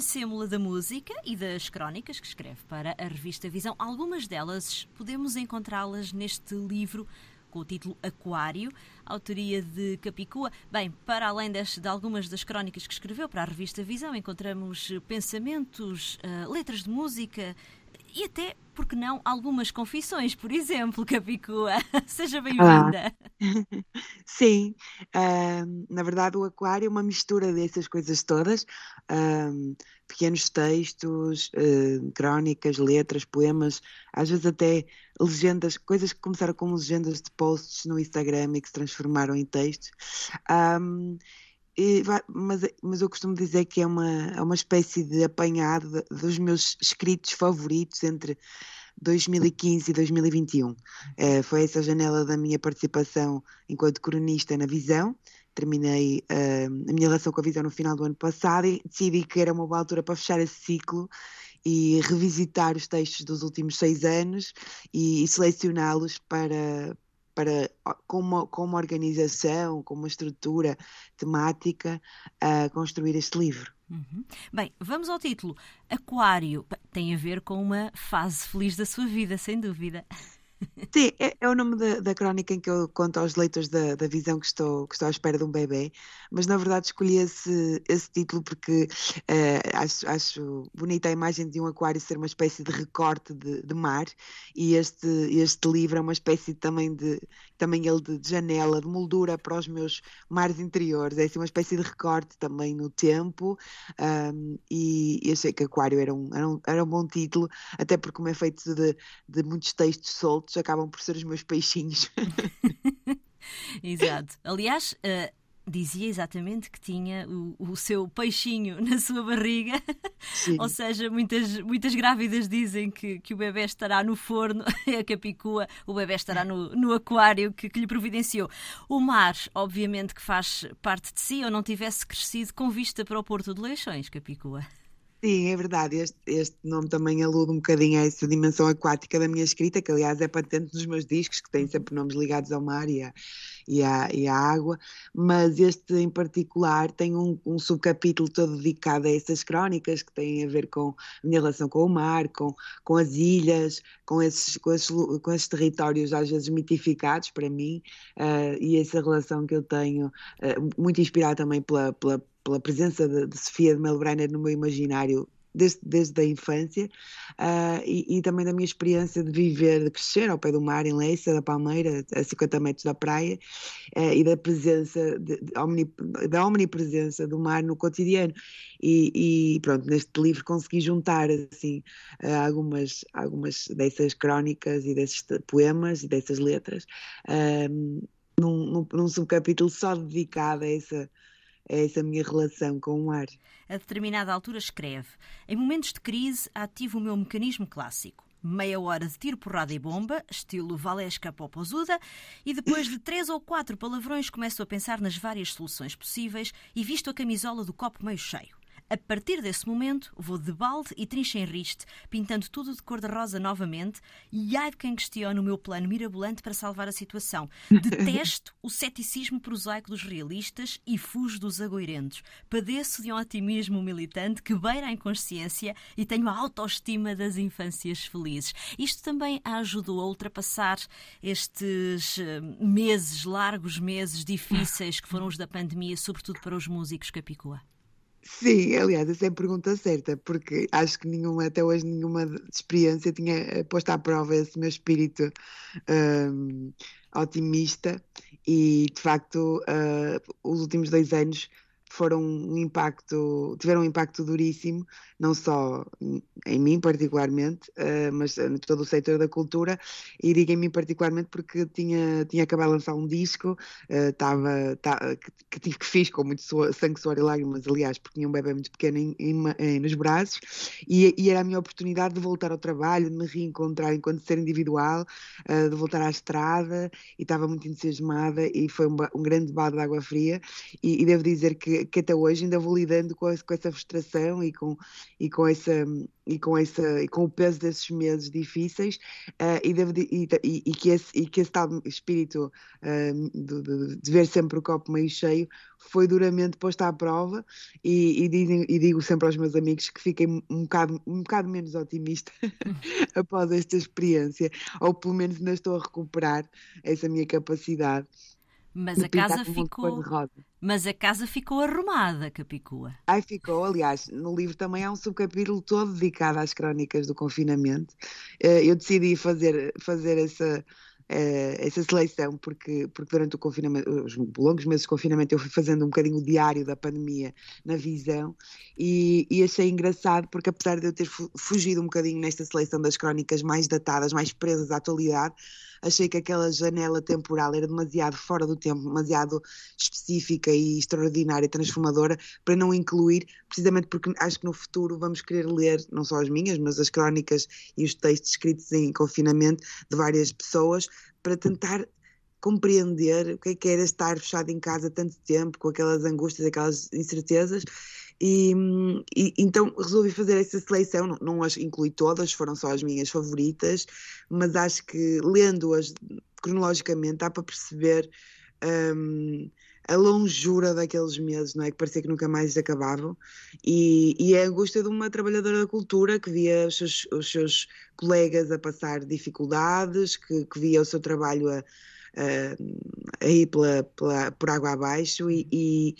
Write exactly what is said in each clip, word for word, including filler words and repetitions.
Conhecemos-la da música e das crónicas que escreve para a revista Visão. Algumas delas podemos encontrá-las neste livro com o título Aquário, autoria de Capicua. Bem, para além das, de algumas das crónicas que escreveu para a revista Visão, encontramos pensamentos, uh, letras de música e até, por que não, algumas confissões, por exemplo, Capicua. Seja bem-vinda. Ah. Sim, uh, na verdade o Aquário é uma mistura dessas coisas todas, uh, pequenos textos, uh, crónicas, letras, poemas, às vezes até legendas, coisas que começaram como legendas de posts no Instagram e que se transformaram em textos. Um, E, mas, mas eu costumo dizer que é uma, é uma espécie de apanhado dos meus escritos favoritos entre dois mil e quinze e dois mil e vinte e um. É, foi essa janela da minha participação enquanto cronista na Visão. Terminei uh, a minha relação com a Visão no final do ano passado e decidi que era uma boa altura para fechar esse ciclo e revisitar os textos dos últimos seis anos e, e selecioná-los para... Para, com, uma, com uma organização, com uma estrutura temática, a construir este livro. Uhum. Bem, vamos ao título. Aquário tem a ver com uma fase feliz da sua vida, sem dúvida. Sim, é, é o nome da, da crónica em que eu conto aos leitores da, da Visão que estou, que estou à espera de um bebê, mas na verdade escolhi esse, esse título porque eh, acho, acho bonita a imagem de um aquário ser uma espécie de recorte de, de mar, e este, este livro é uma espécie também de, também ele de janela, de moldura para os meus mares interiores, é assim, uma espécie de recorte também no tempo, um, e eu achei que Aquário era um, era, um, era um bom título, até porque como é feito de, de muitos textos soltos, acabam por ser os meus peixinhos. Exato. Aliás, uh, dizia exatamente que tinha o, o seu peixinho na sua barriga. Sim. Ou seja, muitas, muitas grávidas dizem que, que o bebê estará no forno, a Capicua, o bebê estará no, no aquário que, que lhe providenciou. O mar, obviamente, que faz parte de si, ou não tivesse crescido com vista para o Porto de Leixões, Capicua. Sim, é verdade. Este, este nome também alude um bocadinho a essa dimensão aquática da minha escrita, que aliás é patente nos meus discos, que têm sempre nomes ligados ao mar e à, e à, e à água, mas este em particular tem um, um subcapítulo todo dedicado a essas crónicas, que têm a ver com a minha relação com o mar, com, com as ilhas, com esses, com, esses, com esses territórios às vezes mitificados para mim, uh, e essa relação que eu tenho, uh, muito inspirada também pela, pela pela presença de, de Sofia de Mello Breyner no meu imaginário desde, desde a infância, uh, e, e também da minha experiência de viver, de crescer ao pé do mar, em Leissa da Palmeira, a cinquenta metros da praia, uh, e da presença, de, de omni, da omnipresença do mar no cotidiano. E, e pronto, neste livro consegui juntar assim, uh, algumas, algumas dessas crónicas e desses poemas e dessas letras, uh, num, num, num subcapítulo só dedicado a essa... É essa a minha relação com o mar. A determinada altura escreve: em momentos de crise ativo o meu mecanismo clássico. Meia hora de tiro, porrada e bomba, estilo Valesca Popozuda, e depois de três ou quatro palavrões começo a pensar nas várias soluções possíveis e visto a camisola do copo meio cheio. A partir desse momento, vou de balde e trincha em riste, pintando tudo de cor-de-rosa novamente, e ai de quem questiona o meu plano mirabolante para salvar a situação. Detesto o ceticismo prosaico dos realistas e fujo dos agoirentos. Padeço de um otimismo militante que beira a inconsciência e tenho a autoestima das infâncias felizes. Isto também a ajudou a ultrapassar estes meses, largos meses difíceis que foram os da pandemia, sobretudo para os músicos, Capicua. Sim, aliás, essa é a pergunta certa, porque acho que nenhuma, até hoje nenhuma experiência tinha posto à prova esse meu espírito um, otimista, e de facto uh, os últimos dois anos foram um impacto, tiveram um impacto duríssimo, não só em mim particularmente, uh, mas em todo o setor da cultura, e digo em mim particularmente porque tinha, tinha acabado de lançar um disco, uh, tava, tá, que, que, que fiz com muito suor, sangue, suor e lágrimas, aliás, porque tinha um bebê muito pequeno em, em, em, nos braços, e, e era a minha oportunidade de voltar ao trabalho, de me reencontrar enquanto ser individual, uh, de voltar à estrada, e estava muito entusiasmada, e foi um, um grande balde de água fria, e, e devo dizer que que, que até hoje ainda vou lidando com, com essa frustração e com, e com, essa, e com, essa, e com o peso desses meses difíceis, uh, e, devo, e, e, e, que esse, e que esse tal espírito uh, de, de, de ver sempre o copo meio cheio foi duramente posto à prova, e, e, digo, e digo sempre aos meus amigos que fiquem um bocado, um bocado menos otimista após esta experiência, ou pelo menos ainda estou a recuperar essa minha capacidade. Mas a, casa ficou, mas a casa ficou arrumada, Capicua. Ai, ficou. Aliás, no livro também há um subcapítulo todo dedicado às crónicas do confinamento. Eu decidi fazer, fazer essa, essa seleção porque, porque durante o confinamento, os longos meses de confinamento, eu fui fazendo um bocadinho o diário da pandemia na Visão, e, e achei engraçado porque, apesar de eu ter fugido um bocadinho nesta seleção das crónicas mais datadas, mais presas à atualidade, achei que aquela janela temporal era demasiado fora do tempo, demasiado específica e extraordinária e transformadora para não incluir, precisamente porque acho que no futuro vamos querer ler, não só as minhas, mas as crónicas e os textos escritos em confinamento de várias pessoas, para tentar compreender o que é que era estar fechado em casa tanto tempo, com aquelas angústias, aquelas incertezas. E, e então resolvi fazer essa seleção, não, não as incluí todas, foram só as minhas favoritas, mas acho que lendo-as cronologicamente dá para perceber um, a longura daqueles meses, não é? Que parecia que nunca mais acabavam, e, e a angústia de uma trabalhadora da cultura que via os seus, os seus colegas a passar dificuldades, que, que via o seu trabalho a Uh, aí pela, pela, por água abaixo, e, e,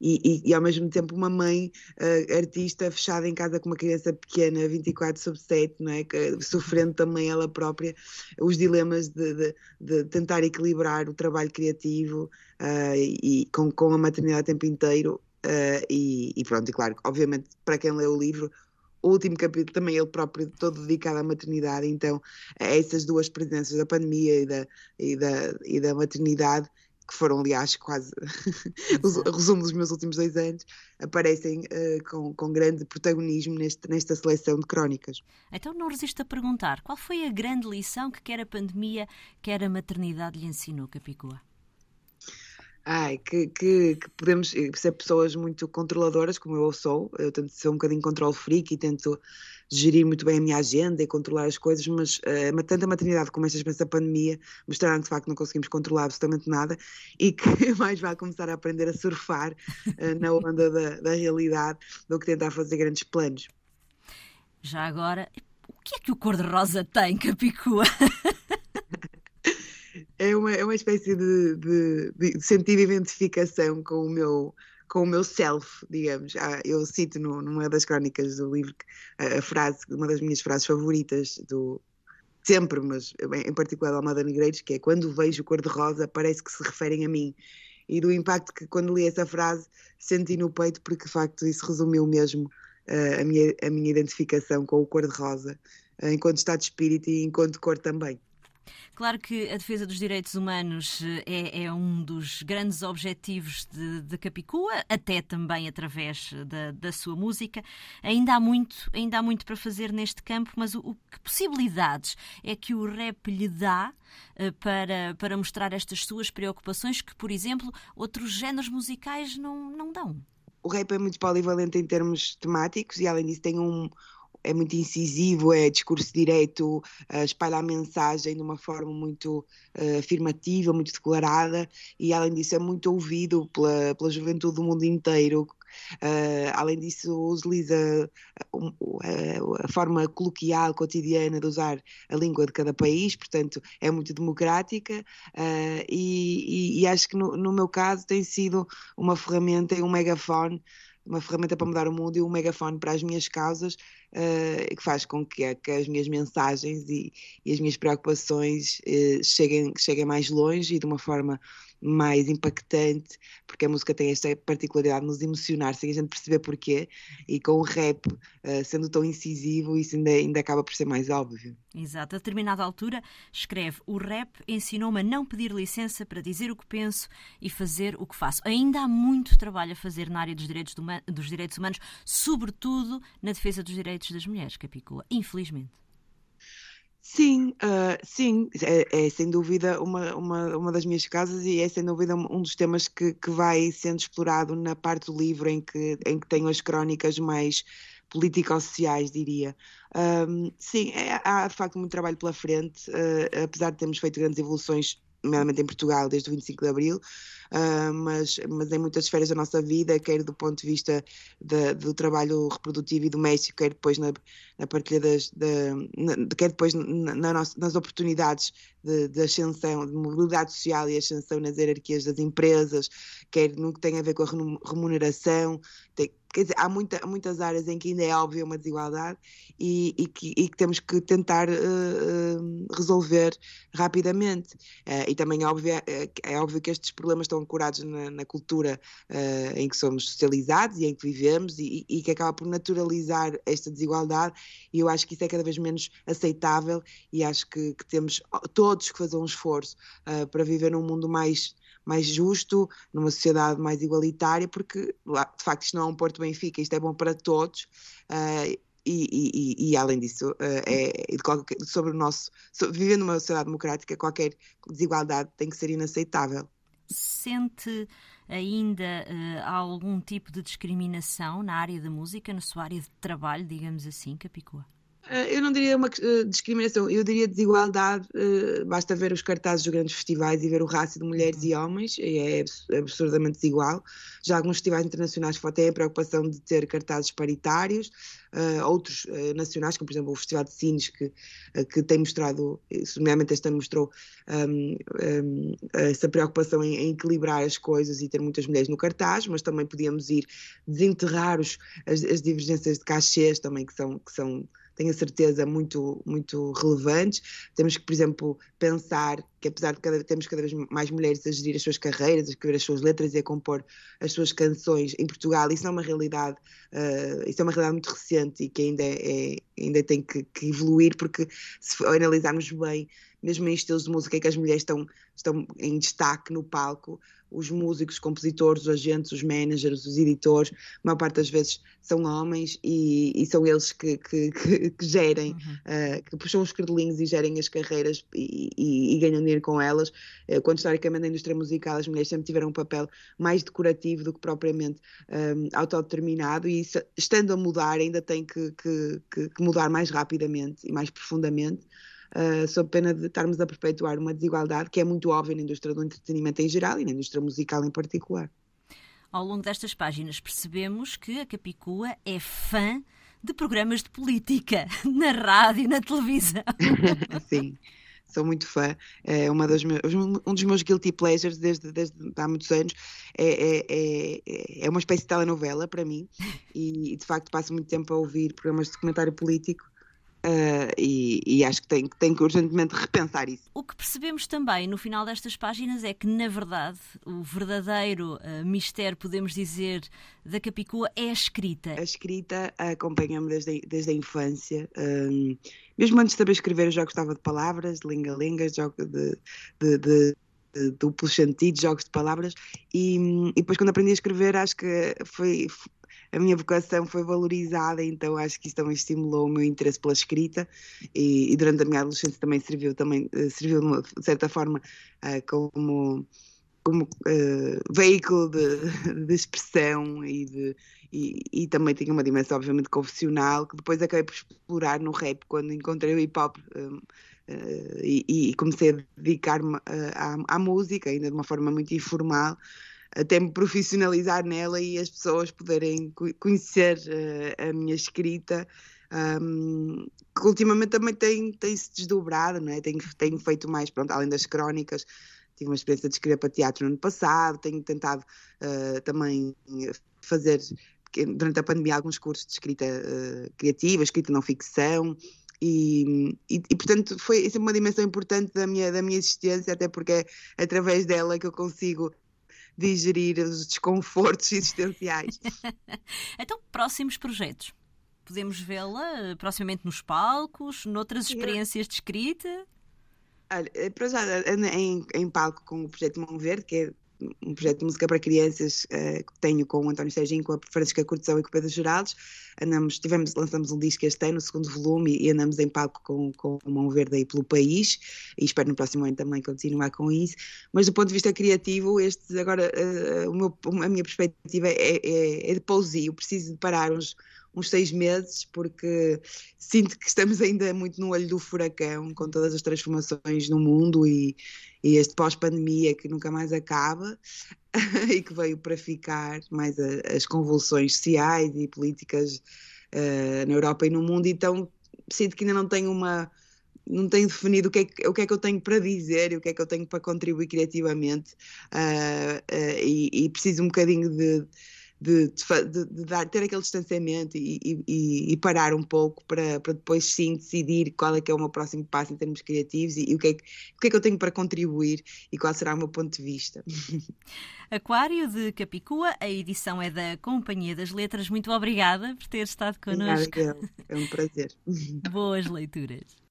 e, e ao mesmo tempo uma mãe uh, artista fechada em casa com uma criança pequena vinte e quatro sobre sete, não é? Que, sofrendo também ela própria os dilemas de, de, de tentar equilibrar o trabalho criativo uh, e com, com a maternidade o tempo inteiro, uh, e, e pronto, e claro, obviamente para quem lê o livro, o último capítulo também ele próprio, todo dedicado à maternidade. Então, essas duas presenças da pandemia e da, e da, e da maternidade, que foram, aliás, quase o resumo dos meus últimos dois anos, aparecem uh, com, com grande protagonismo neste, nesta seleção de crónicas. Então não resisto a perguntar, qual foi a grande lição que quer a pandemia, quer a maternidade lhe ensinou, Capicua? Ai, que, que, que podemos ser pessoas muito controladoras, como eu sou. Eu tento ser um bocadinho control freak e tento gerir muito bem a minha agenda e controlar as coisas, mas uh, tanto a maternidade como esta experiência da pandemia mostraram de facto que não conseguimos controlar absolutamente nada, e que mais vale começar a aprender a surfar uh, na onda da, da realidade do que tentar fazer grandes planos. Já agora, o que é que o cor-de-rosa tem, Capicua? É uma, é uma espécie de, de, de sentido de identificação com o meu, com o meu self, digamos. Ah, eu cito no, numa das crónicas do livro a, a frase, uma das minhas frases favoritas do sempre, mas bem, em particular da Almada Negreiros, que é: quando vejo cor-de-rosa parece que se referem a mim. E do impacto que, quando li essa frase, senti no peito, porque de facto isso resumiu mesmo uh, a, minha, a minha identificação com o cor-de-rosa, uh, enquanto estado de espírito e enquanto cor também. Claro que a defesa dos direitos humanos é, é um dos grandes objetivos de, de Capicua, até também através da, da sua música. Ainda há muito, ainda há muito para fazer neste campo, mas o, o, que possibilidades é que o rap lhe dá uh, para, para mostrar estas suas preocupações que, por exemplo, outros géneros musicais não, não dão? O rap é muito polivalente em termos temáticos e, além disso, tem um... é muito incisivo, é discurso direto, uh, espalha a mensagem de uma forma muito uh, afirmativa, muito declarada, e além disso é muito ouvido pela, pela juventude do mundo inteiro. Uh, além disso, utiliza uh, uh, uh, a forma coloquial, cotidiana de usar a língua de cada país, portanto é muito democrática, uh, e, e, e acho que no, no meu caso tem sido uma ferramenta e um megafone, uma ferramenta para mudar o mundo e um megafone para as minhas causas, uh, que faz com que, que as minhas mensagens e, e as minhas preocupações uh, cheguem, cheguem mais longe e de uma forma mais impactante, porque a música tem esta particularidade de nos emocionar sem a gente perceber porquê, e com o rap uh, sendo tão incisivo, isso ainda, ainda acaba por ser mais óbvio. Exato. A determinada altura escreve: o rap ensinou-me a não pedir licença para dizer o que penso e fazer o que faço. Ainda há muito trabalho a fazer na área dos direitos, do, dos direitos humanos, sobretudo na defesa dos direitos das mulheres, Capicua, infelizmente. Sim, uh, sim, é, é sem dúvida uma, uma, uma das minhas casas e é sem dúvida um dos temas que, que vai sendo explorado na parte do livro em que, em que tenho as crónicas mais político-sociais, diria. Um, sim, é, há de facto muito trabalho pela frente, uh, apesar de termos feito grandes evoluções, nomeadamente em Portugal, desde o vinte e cinco de Abril, uh, mas, mas em muitas esferas da nossa vida, quer do ponto de vista de, do trabalho reprodutivo e doméstico, quer depois na, na partilha das... De, na, quer depois na, na nossa, nas oportunidades de, de ascensão, de mobilidade social e ascensão nas hierarquias das empresas, quer no que tem a ver com a remuneração, tem, quer dizer, há muita, muitas áreas em que ainda é óbvia uma desigualdade e, e, que, e que temos que tentar uh, uh, resolver rapidamente. Uh, e também é óbvio, é, é óbvio que estes problemas estão ancorados na, na cultura uh, em que somos socializados e em que vivemos e, e que acaba por naturalizar esta desigualdade, e eu acho que isso é cada vez menos aceitável e acho que, que temos todos que fazer um esforço uh, para viver num mundo mais... mais justo, numa sociedade mais igualitária, porque de facto isto não é um Porto Benfica, isto é bom para todos, uh, e, e, e além disso, uh, é, de qualquer, sobre o nosso, sobre, vivendo numa sociedade democrática, qualquer desigualdade tem que ser inaceitável. Sente ainda uh, algum tipo de discriminação na área da música, na sua área de trabalho, digamos assim, Capicua? Eu não diria uma discriminação, eu diria desigualdade. Basta ver os cartazes dos grandes festivais e ver o rácio de mulheres e homens, e é absurdamente desigual. Já alguns festivais internacionais têm a preocupação de ter cartazes paritários, outros nacionais, como por exemplo o Festival de Sines, que, que tem mostrado, nomeadamente este ano mostrou um, um, essa preocupação em, em equilibrar as coisas e ter muitas mulheres no cartaz, mas também podíamos ir desenterrar os, as, as divergências de cachês também, que são... Que são tenho a certeza, muito, muito relevantes. Temos que, por exemplo, pensar que apesar de cada, temos cada vez mais mulheres a gerir as suas carreiras, a escrever as suas letras e a compor as suas canções em Portugal, isso é uma realidade, uh, isso é uma realidade muito recente e que ainda, é, ainda tem que, que evoluir, porque se analisarmos bem, mesmo em estilos de música em que as mulheres estão, estão em destaque no palco, os músicos, os compositores, os agentes, os managers, os editores, a maior parte das vezes são homens e, e são eles que, que, que, que gerem, uhum. uh, que puxam os cordelinhos e gerem as carreiras e, e, e ganham dinheiro com elas, uh, quando historicamente na indústria musical as mulheres sempre tiveram um papel mais decorativo do que propriamente um, autodeterminado, e isso, estando a mudar, ainda tem que, que, que, que mudar mais rapidamente e mais profundamente. Uh, sob pena de estarmos a perpetuar uma desigualdade que é muito óbvia na indústria do entretenimento em geral e na indústria musical em particular. Ao longo destas páginas percebemos que a Capicua é fã de programas de política, na rádio, na televisão. Sim, sou muito fã. É uma das meus, um dos meus guilty pleasures desde, desde há muitos anos. É, é, é uma espécie de telenovela para mim e, de facto, passo muito tempo a ouvir programas de documentário político. Uh, e, e acho que tem, tem que urgentemente repensar isso. O que percebemos também no final destas páginas é que, na verdade, o verdadeiro uh, mistério, podemos dizer, da Capicua é a escrita. A escrita acompanha-me desde, desde a infância. Um, mesmo antes de saber escrever, eu já gostava de palavras, de lenga-lengas, de... de, de... duplos sentidos, jogos de palavras, e, e depois quando aprendi a escrever acho que foi, a minha vocação foi valorizada, então acho que isso também estimulou o meu interesse pela escrita e, e durante a minha adolescência também serviu, também, serviu de certa forma como, como uh, veículo de, de expressão e, de, e, e também tinha uma dimensão obviamente confessional que depois acabei por explorar no rap quando encontrei o hip-hop. Um, Uh, e, e comecei a dedicar-me uh, à, à música, ainda de uma forma muito informal, até me profissionalizar nela e as pessoas poderem co- conhecer uh, a minha escrita, um, que ultimamente também tem, tem se desdobrado, não é? Tenho, tenho feito mais, pronto, além das crónicas, tive uma experiência de escrever para teatro no ano passado, tenho tentado uh, também fazer, durante a pandemia, alguns cursos de escrita uh, criativa, escrita não ficção. E, e, e portanto foi sempre uma dimensão importante da minha, da minha existência, até porque é através dela que eu consigo digerir os desconfortos existenciais. Então, próximos projetos? Podemos vê-la proximamente nos palcos, noutras experiências de escrita? Olha, para já em, em palco com o projeto Mão Verde, que é um projeto de música para crianças uh, que tenho com o António Serginho, com a Francisca Cortesão e com o Pedro Gerados. Andamos, tivemos, lançamos um disco este ano, o segundo volume, e andamos em palco com, com a Mão Verde aí pelo país, e espero no próximo ano também continuar com isso. Mas do ponto de vista criativo, este, agora uh, o meu, a minha perspectiva é, é, é de pousio. Preciso de parar uns uns seis meses, porque sinto que estamos ainda muito no olho do furacão, com todas as transformações no mundo e, e este pós-pandemia que nunca mais acaba e que veio para ficar, mais a, as convulsões sociais e políticas uh, na Europa e no mundo. Então sinto que ainda não tenho uma... não tenho definido o que, é que, o que é que eu tenho para dizer e o que é que eu tenho para contribuir criativamente, uh, uh, e, e preciso um bocadinho de... de, de, de dar, ter aquele distanciamento e, e, e parar um pouco para, para depois sim decidir qual é que é o meu próximo passo em termos criativos e, e o, que é que, o que é que eu tenho para contribuir e qual será o meu ponto de vista. Aquário, de Capicua, a edição é da Companhia das Letras. Muito obrigada por ter estado connosco. Obrigada, é um prazer. Boas leituras.